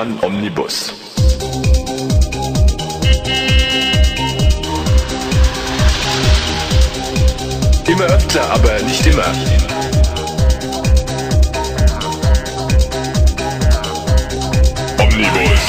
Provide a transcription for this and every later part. an omnibus. Immer öfter, aber nicht immer. Omnibus.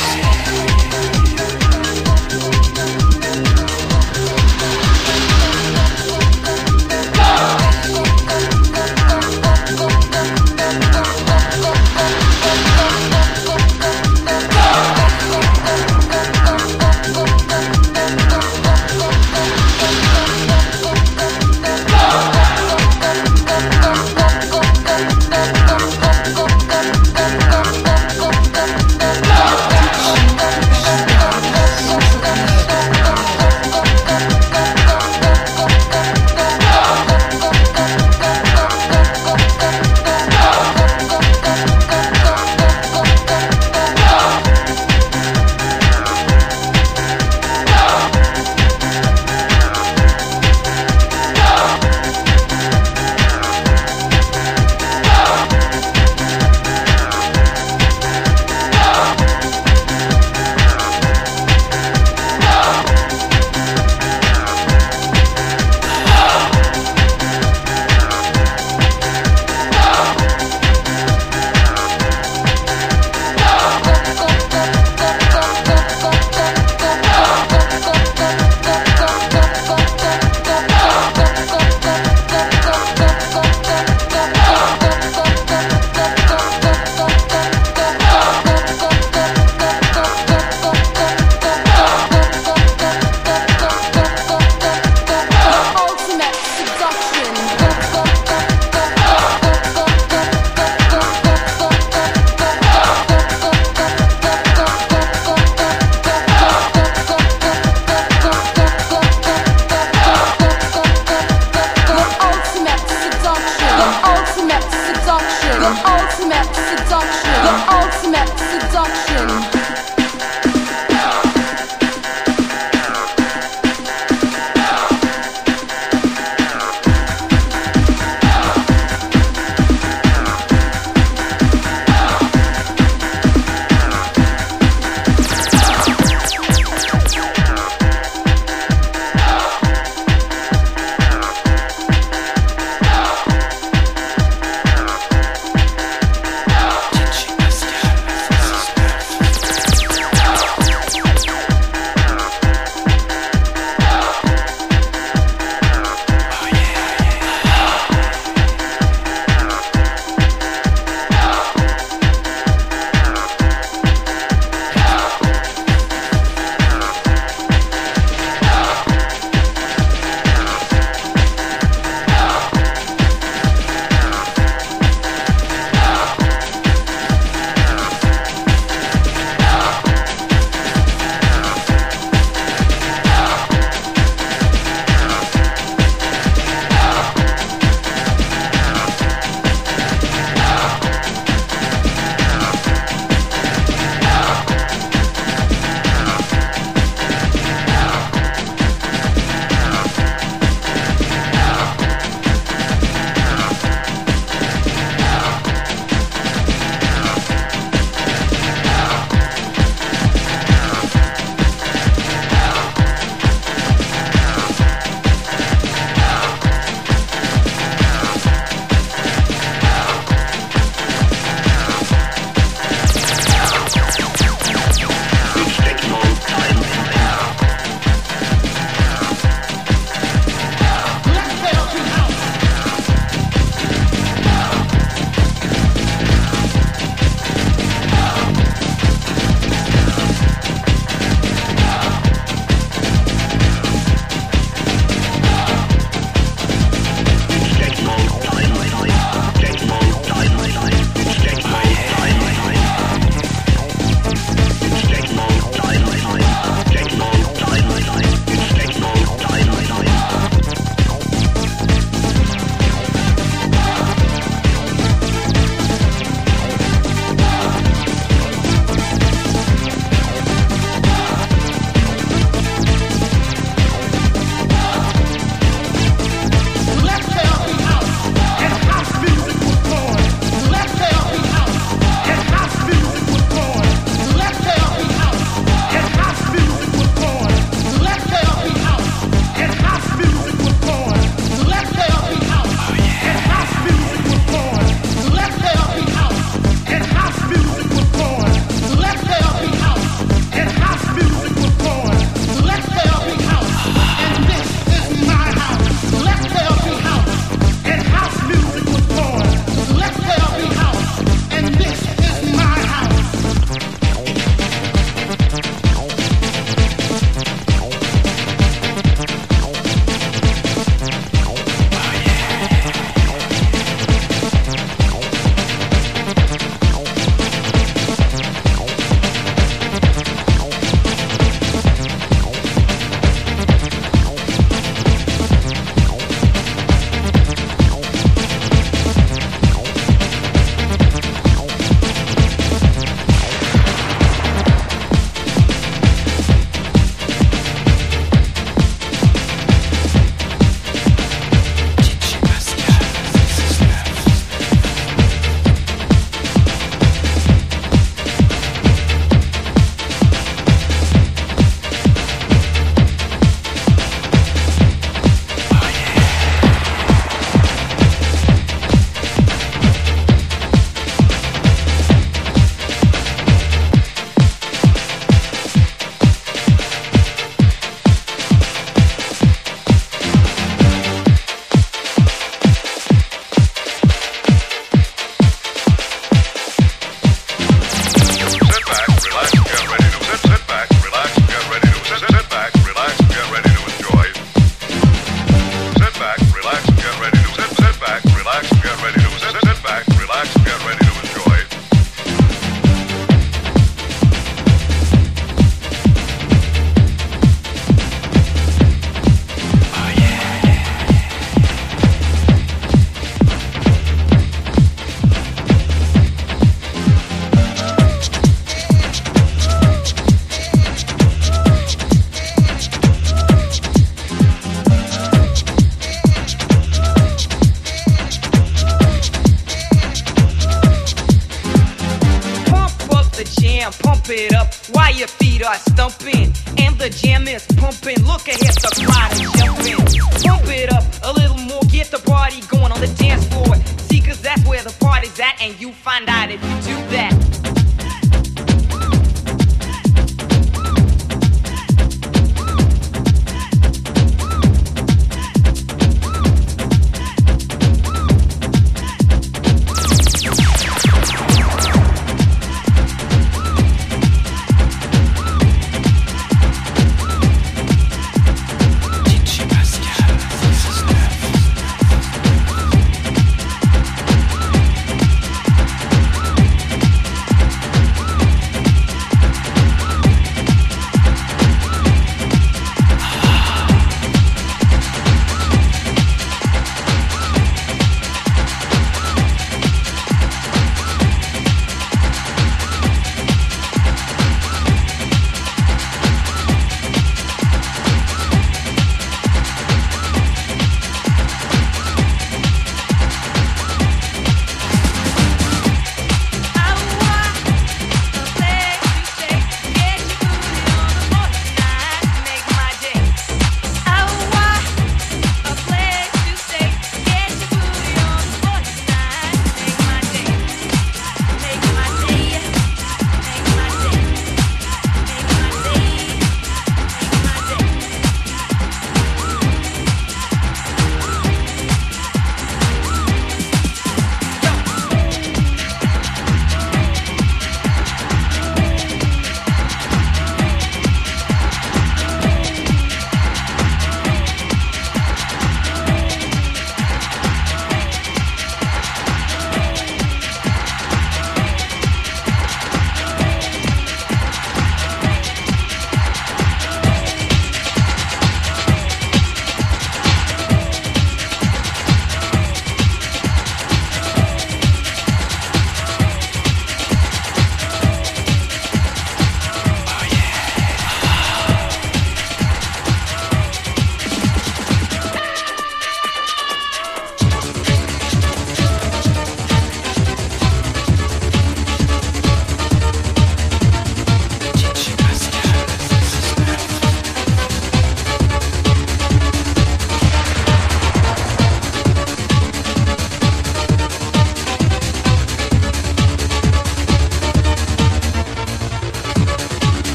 Fire feet are stumping and the jam is pumping. Look ahead, the crowd is jumping. Pump it up a little more, get the party going on the dance floor. See, cause that's where the party's at, and you find out if you do that.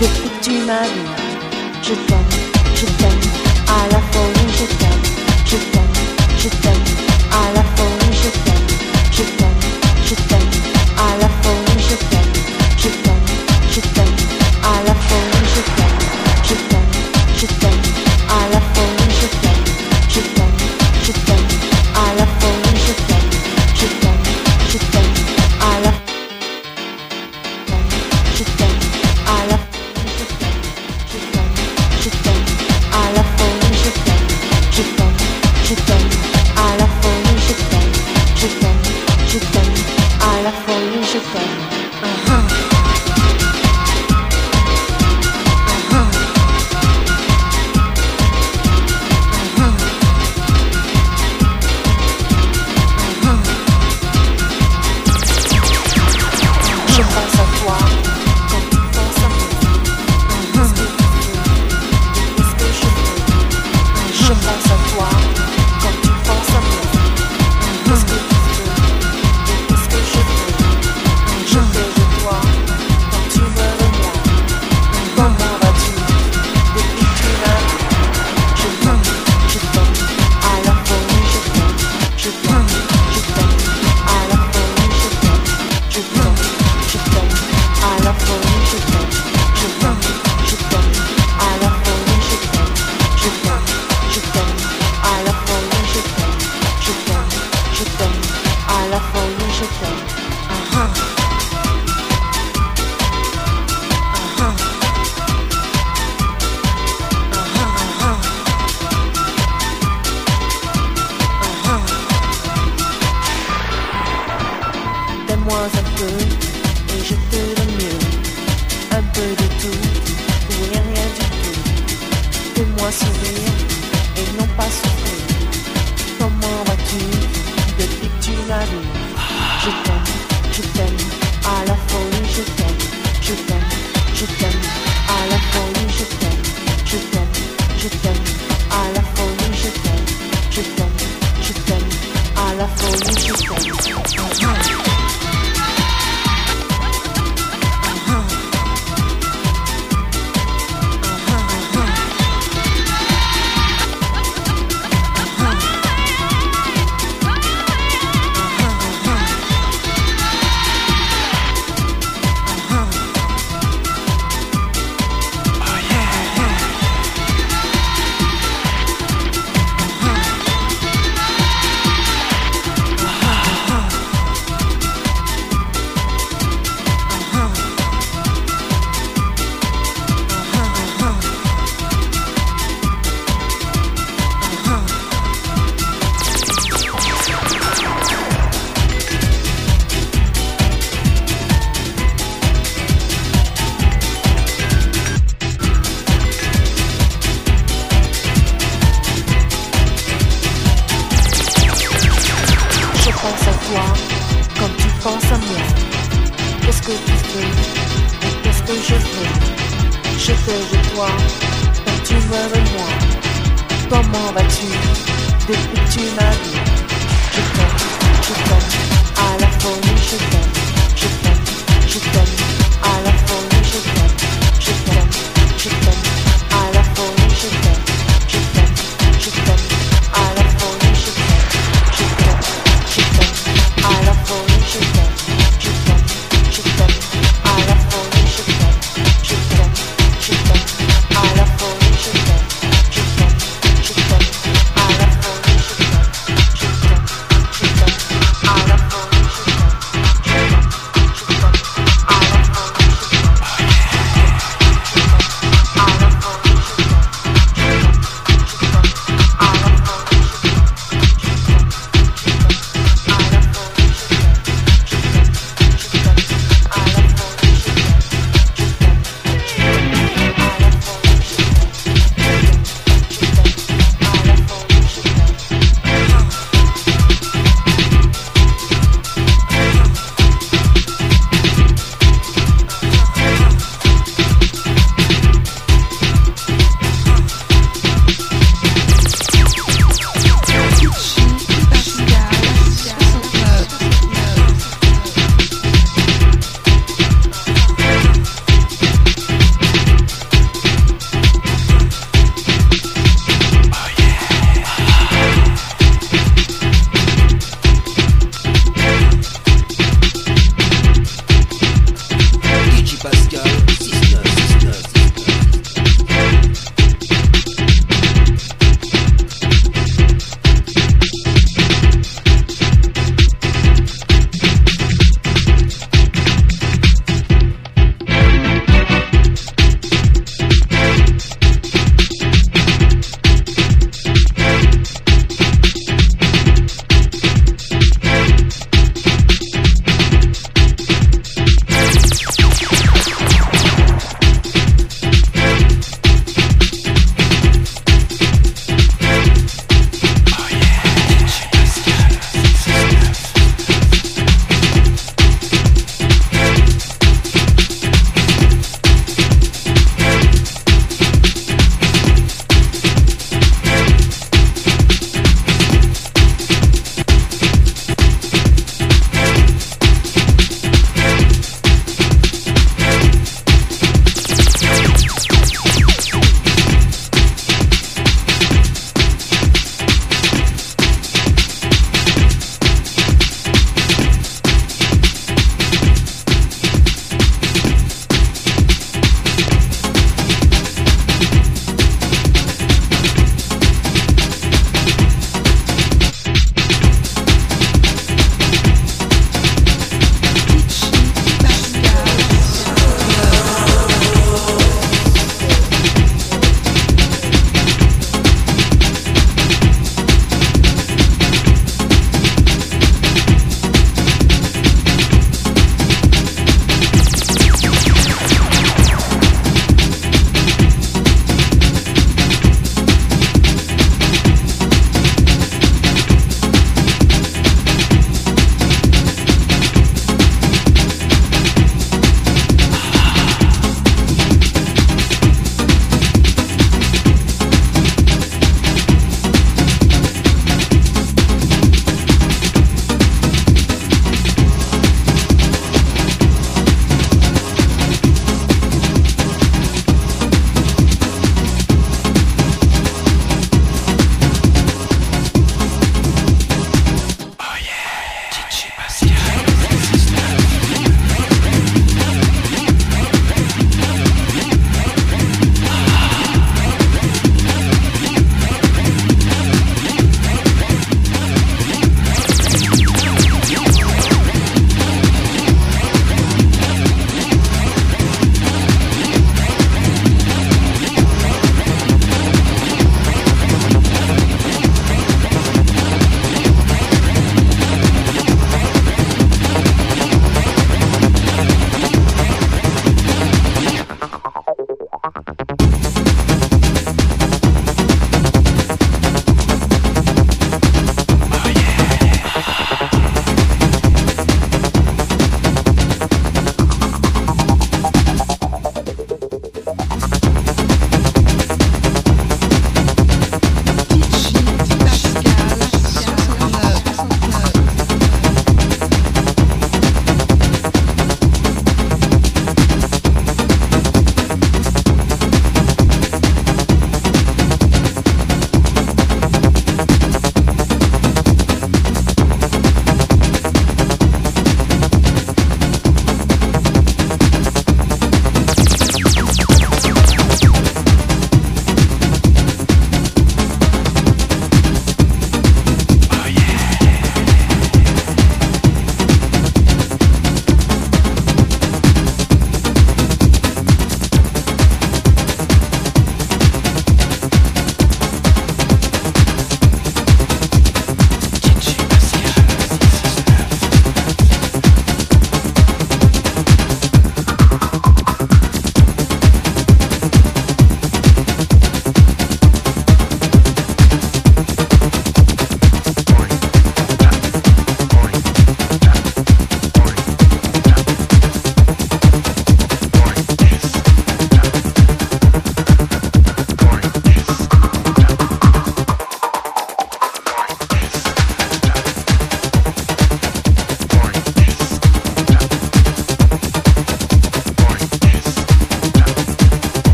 Depuis que tu m'as vu, je t'aime, à la folie, je t'aime, je t'aime, je t'aime, à la folie, je t'aime, je t'aime, je t'aime, à la folie, je t'aime, je t'aime, je t'aime, à la folie, je t'aime, je t'aime, je t'aime, à la folie, je t'aime, je t'aime, je t'aime, à la folie, je t'aime, je t'aime, je t'aime, à la folie, je t'aime, à la je t'aime, à la folie, je t'aime, je t'aime, je t'aime, à la folie, je t'aime, je t'aime, je t'aime, à la folie, je t'aime.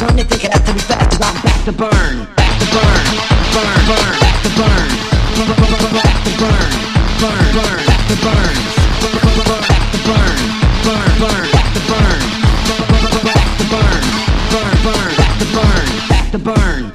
son, they think it has to be fast, 'cause I'm back to burn, back to burn, burn, burn, back to burn, back to burn, burn, burn, back to burn, back to burn, burn, burn, back to burn, back to burn, burn, burn, back to burn, back to burn.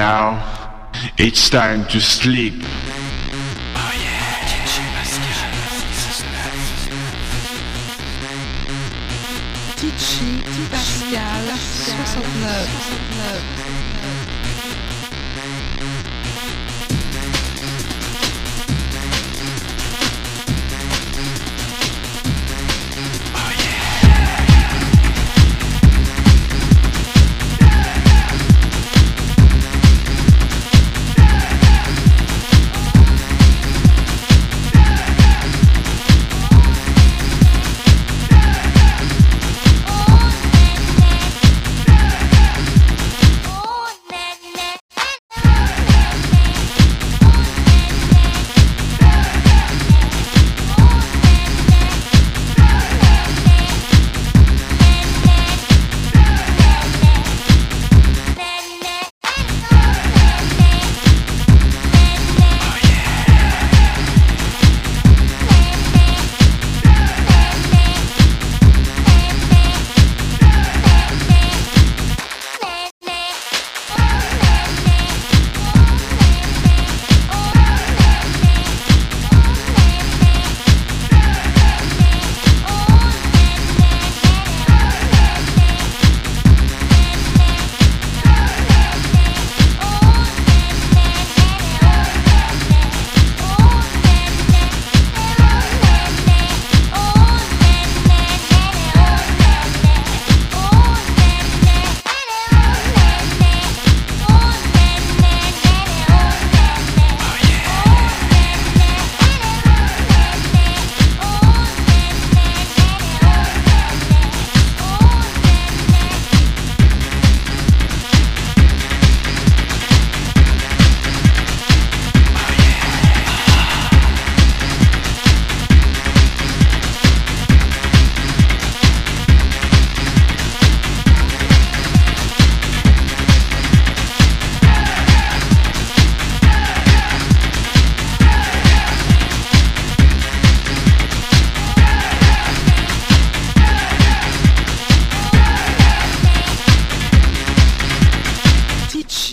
Now, it's time to sleep.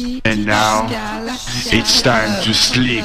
Pascal 69. And now, it's time to sleep.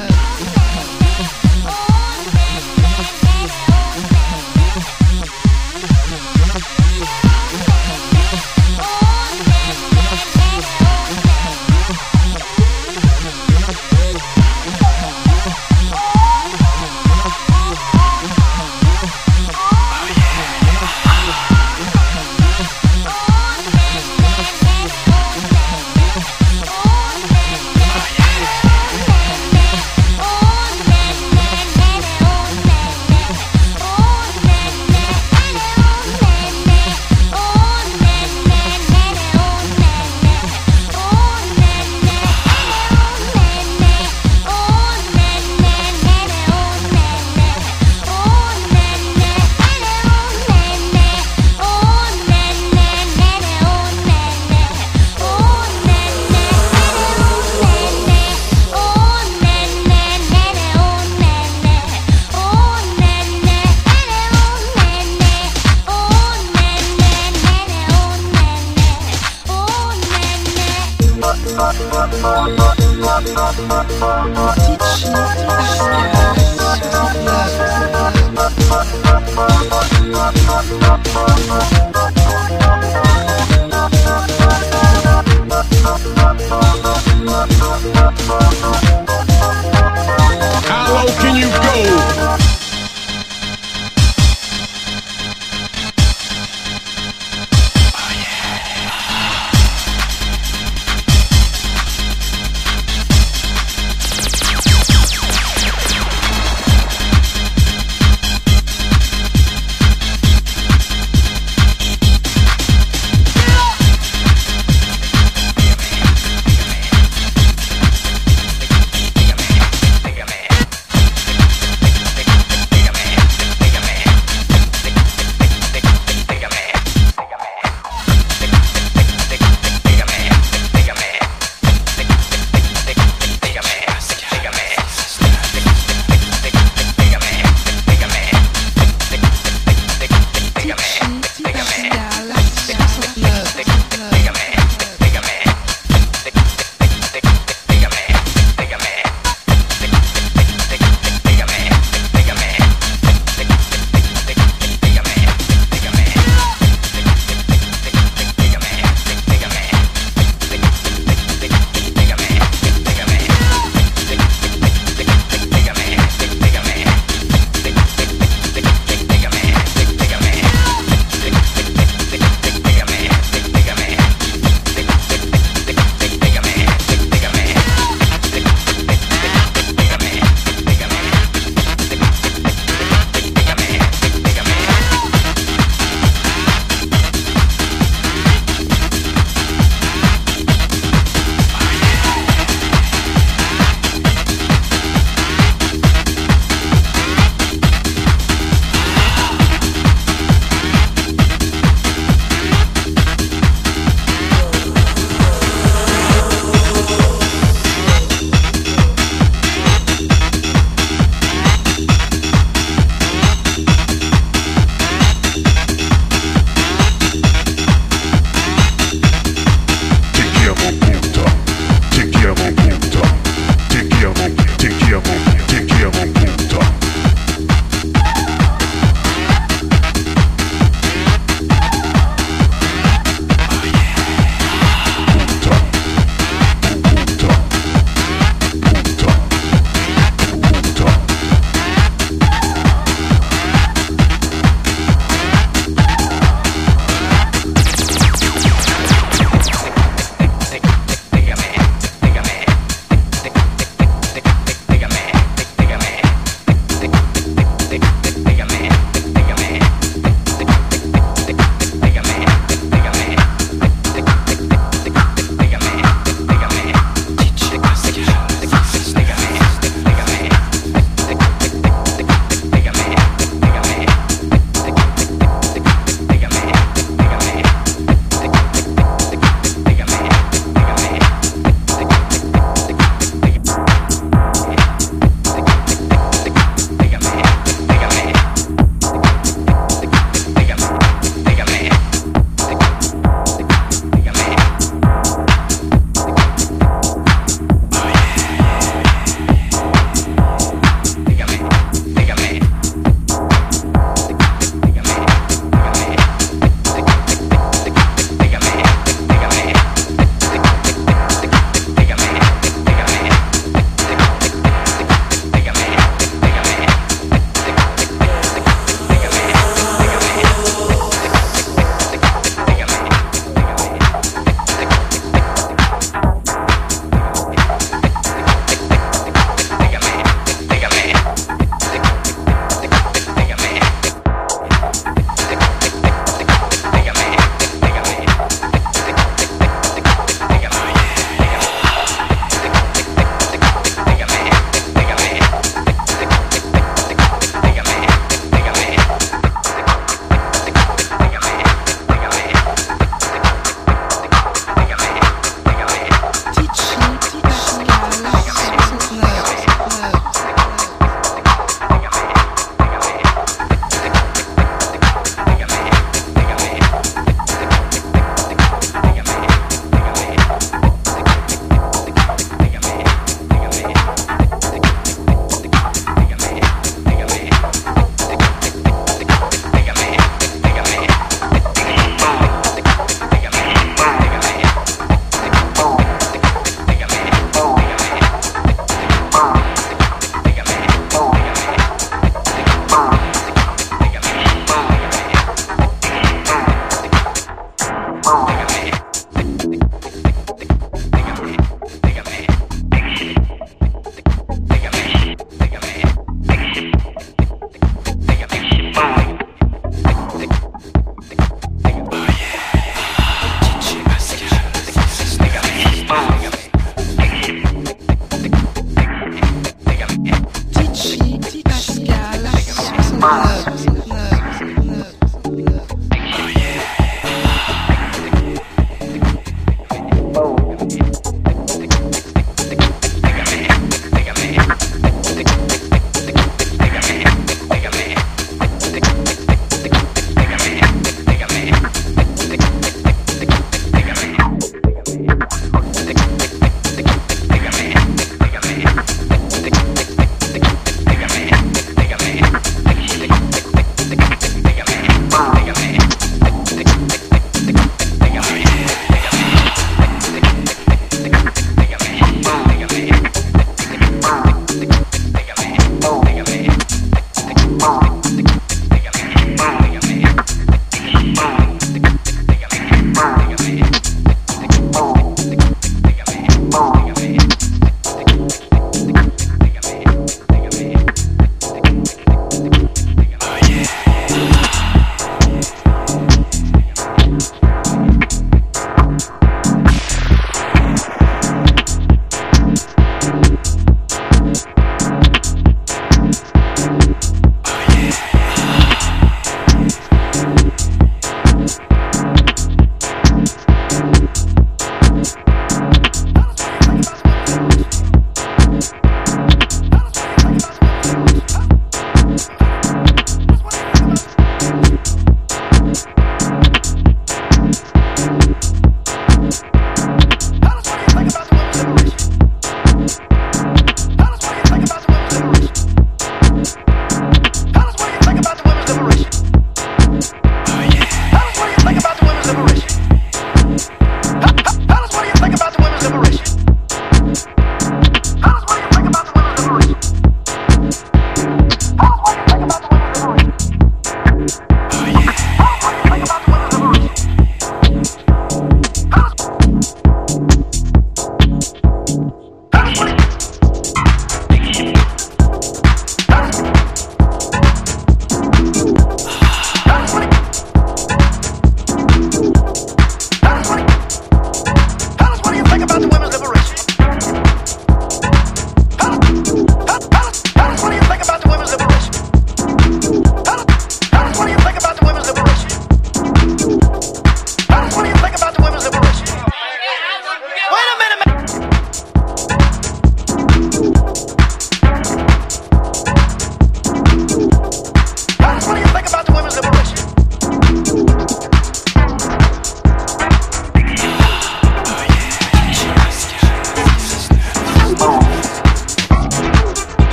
How low can you go?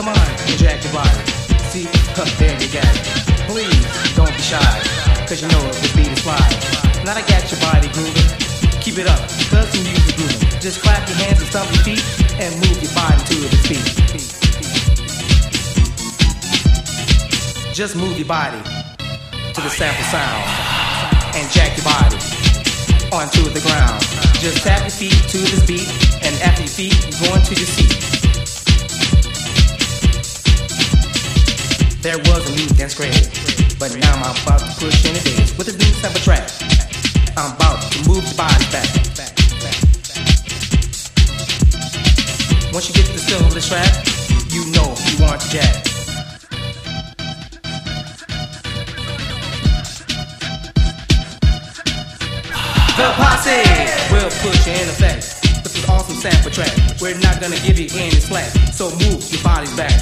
Come on, drag your body. See, there you got it. Please, don't be shy, cause you know it would be the slide. Now I got your body grooving. Keep it up, cause some music grooving. Just clap your hands and stomp your feet, and move your body to the beat. Just move your body to the sample sound, and jack your body onto the ground. Just tap your feet to this beat, and after your feet, go into your seat. There was a new dance craze, but now I'm about to push in the days with a new sample track. I'm about to move the body back. Once you get to the skill of this track, you know you want to jazz. The posse will push you in effect. This is awesome sample track. We're not gonna give you any slack, so move your body back.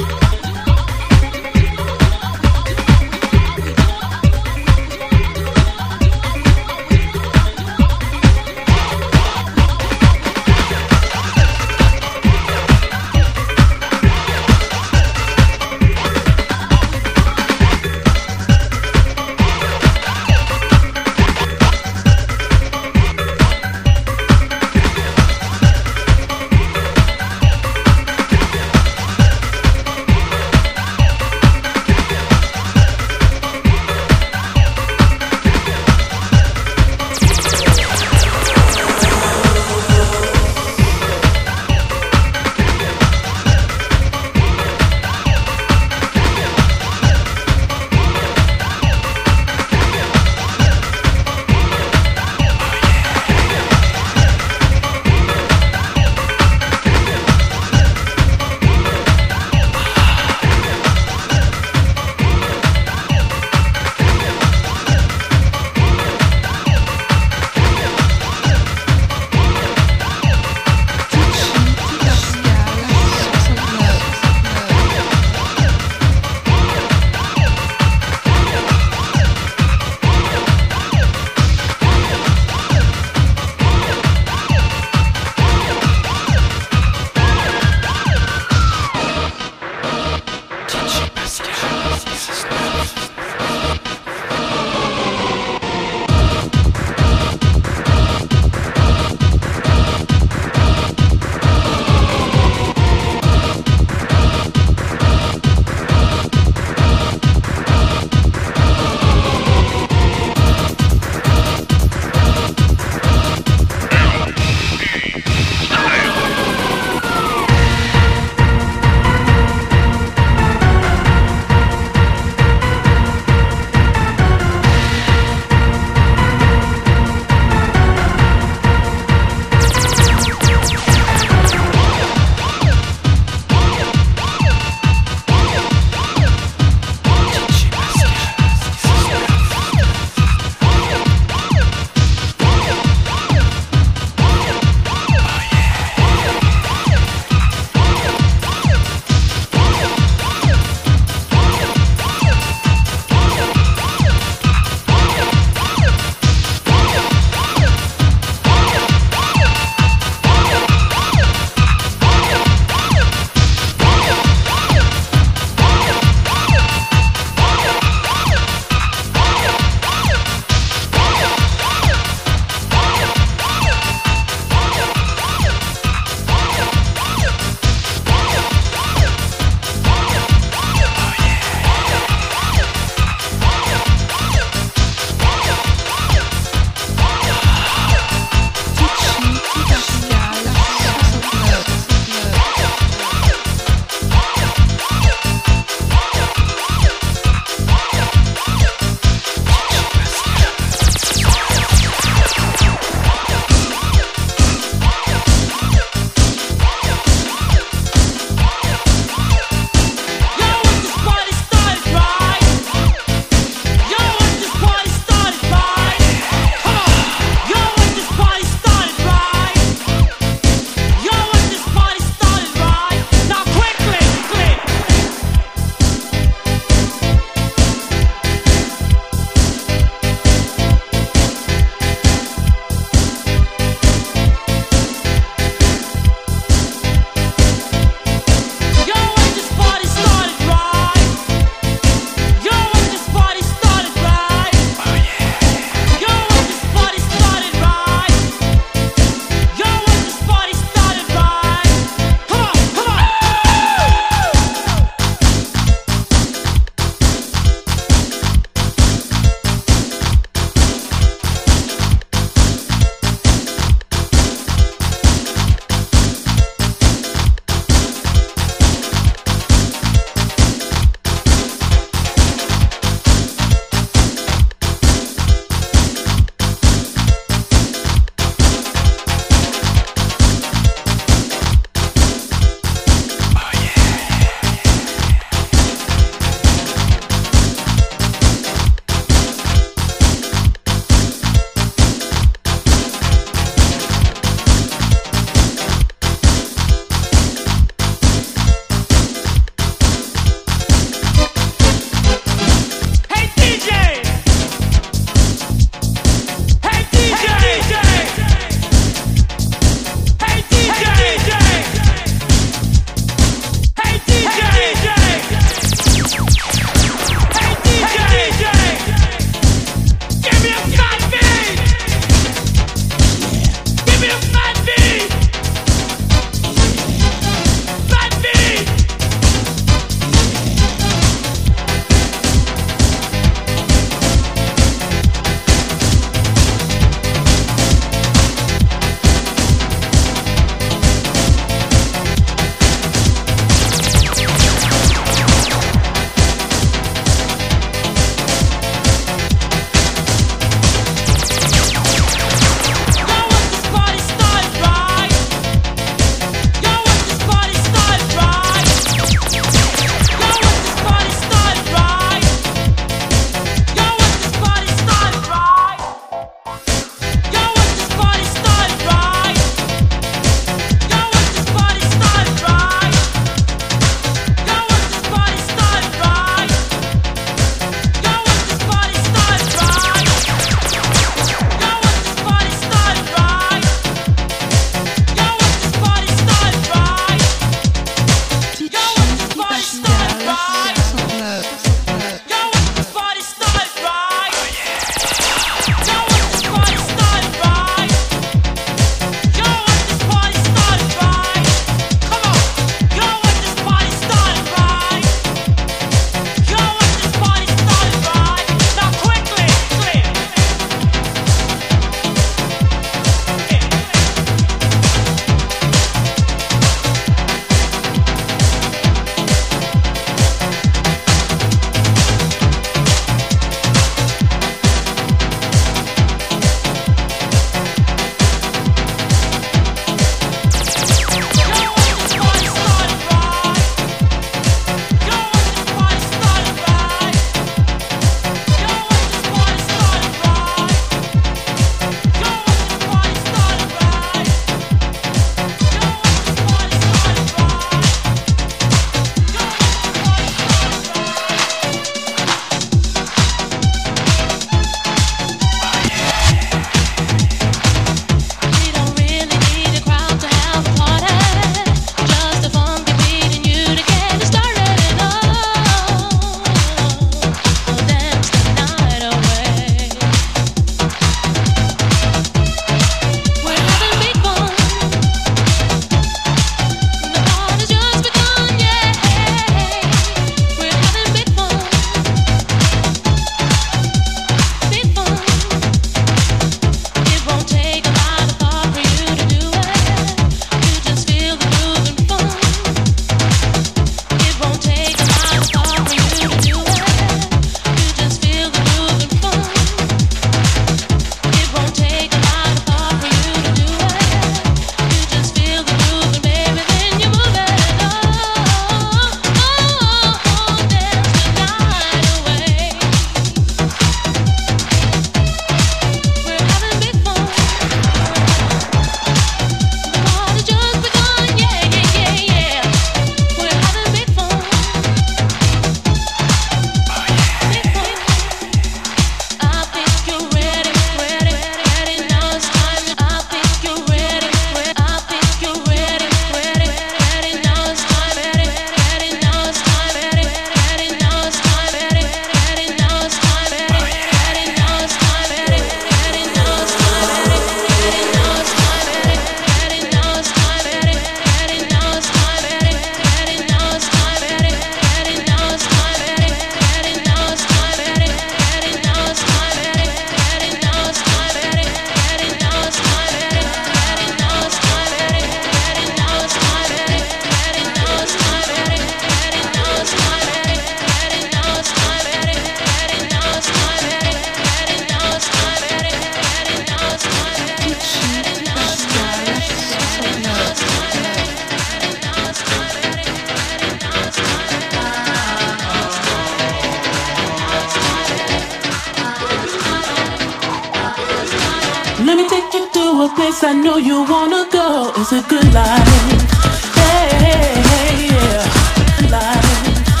Let me take you to a place I know you wanna go. It's a good life. Hey, hey, hey, yeah. Good life. Good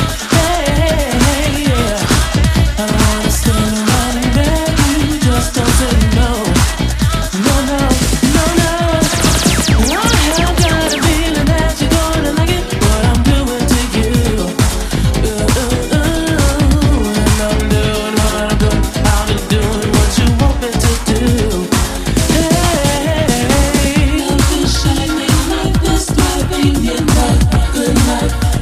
night.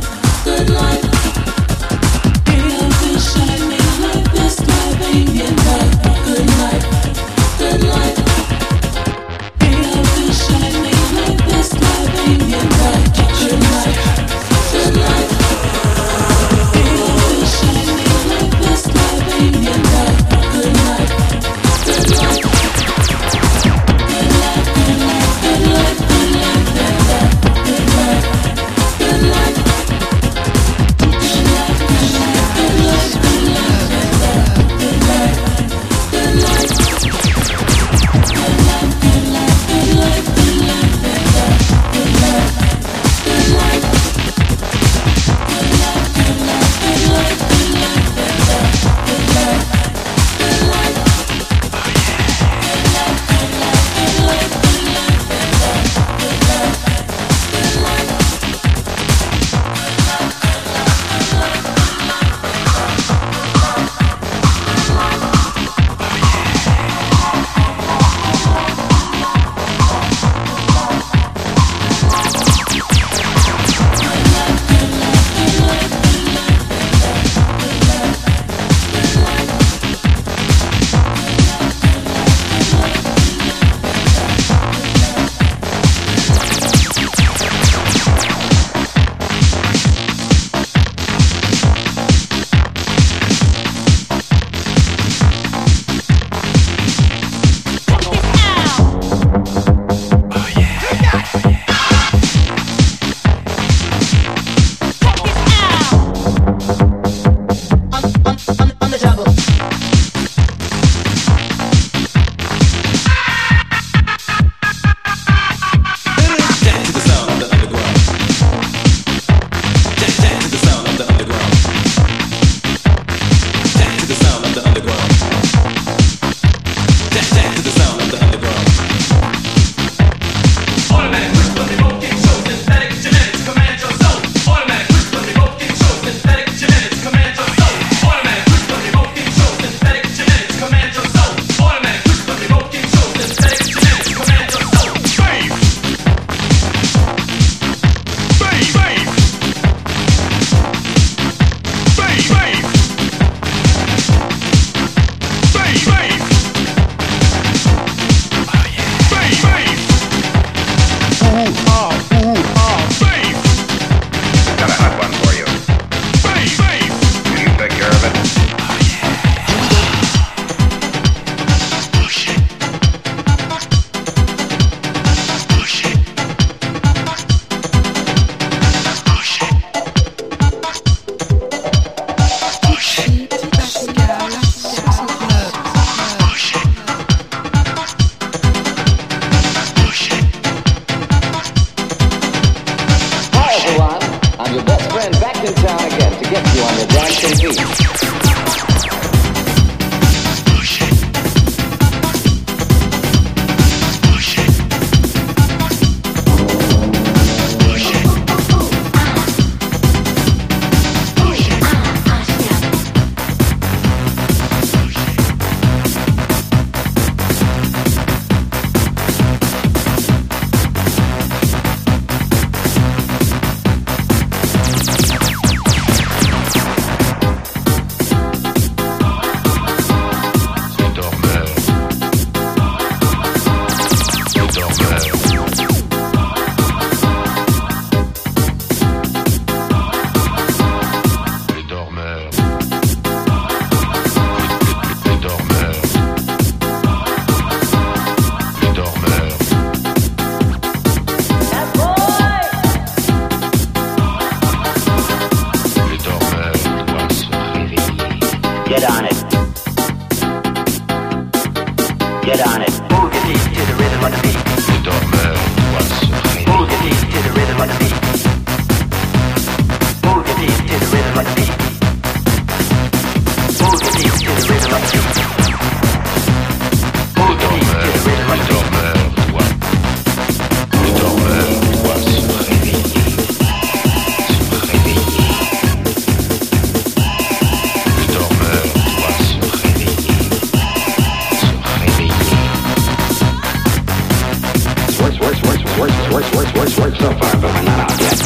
works so far, but we're not out yet.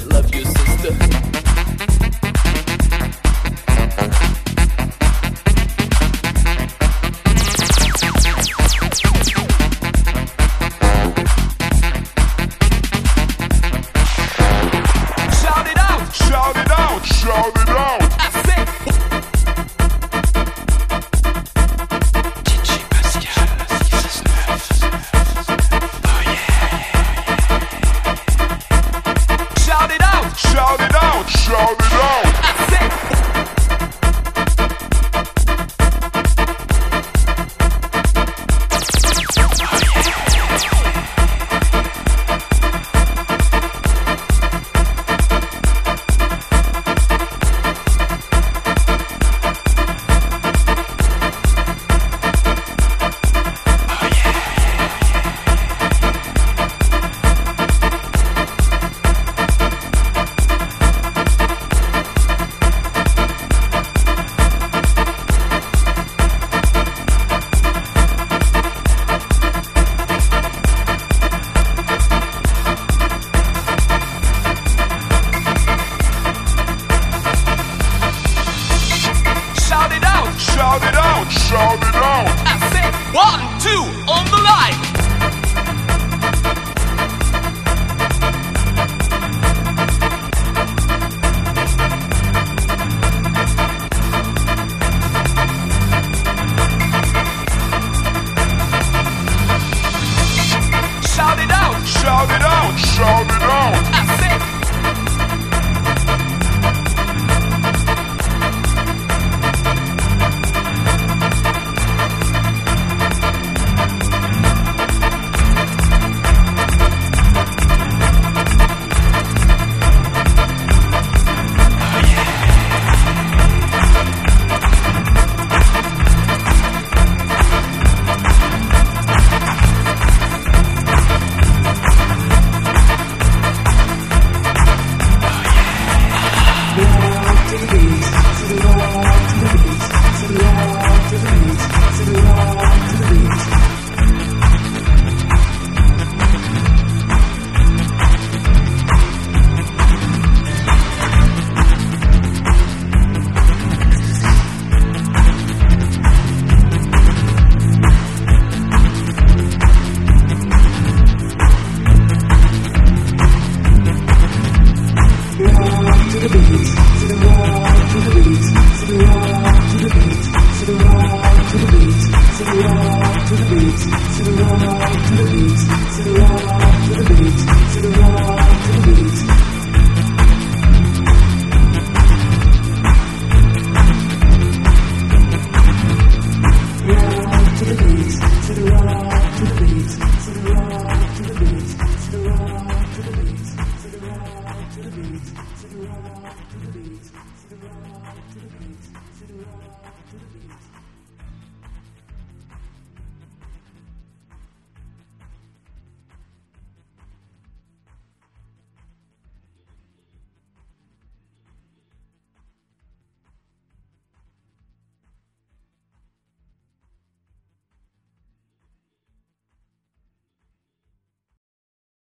said, love you, sister. To the beat.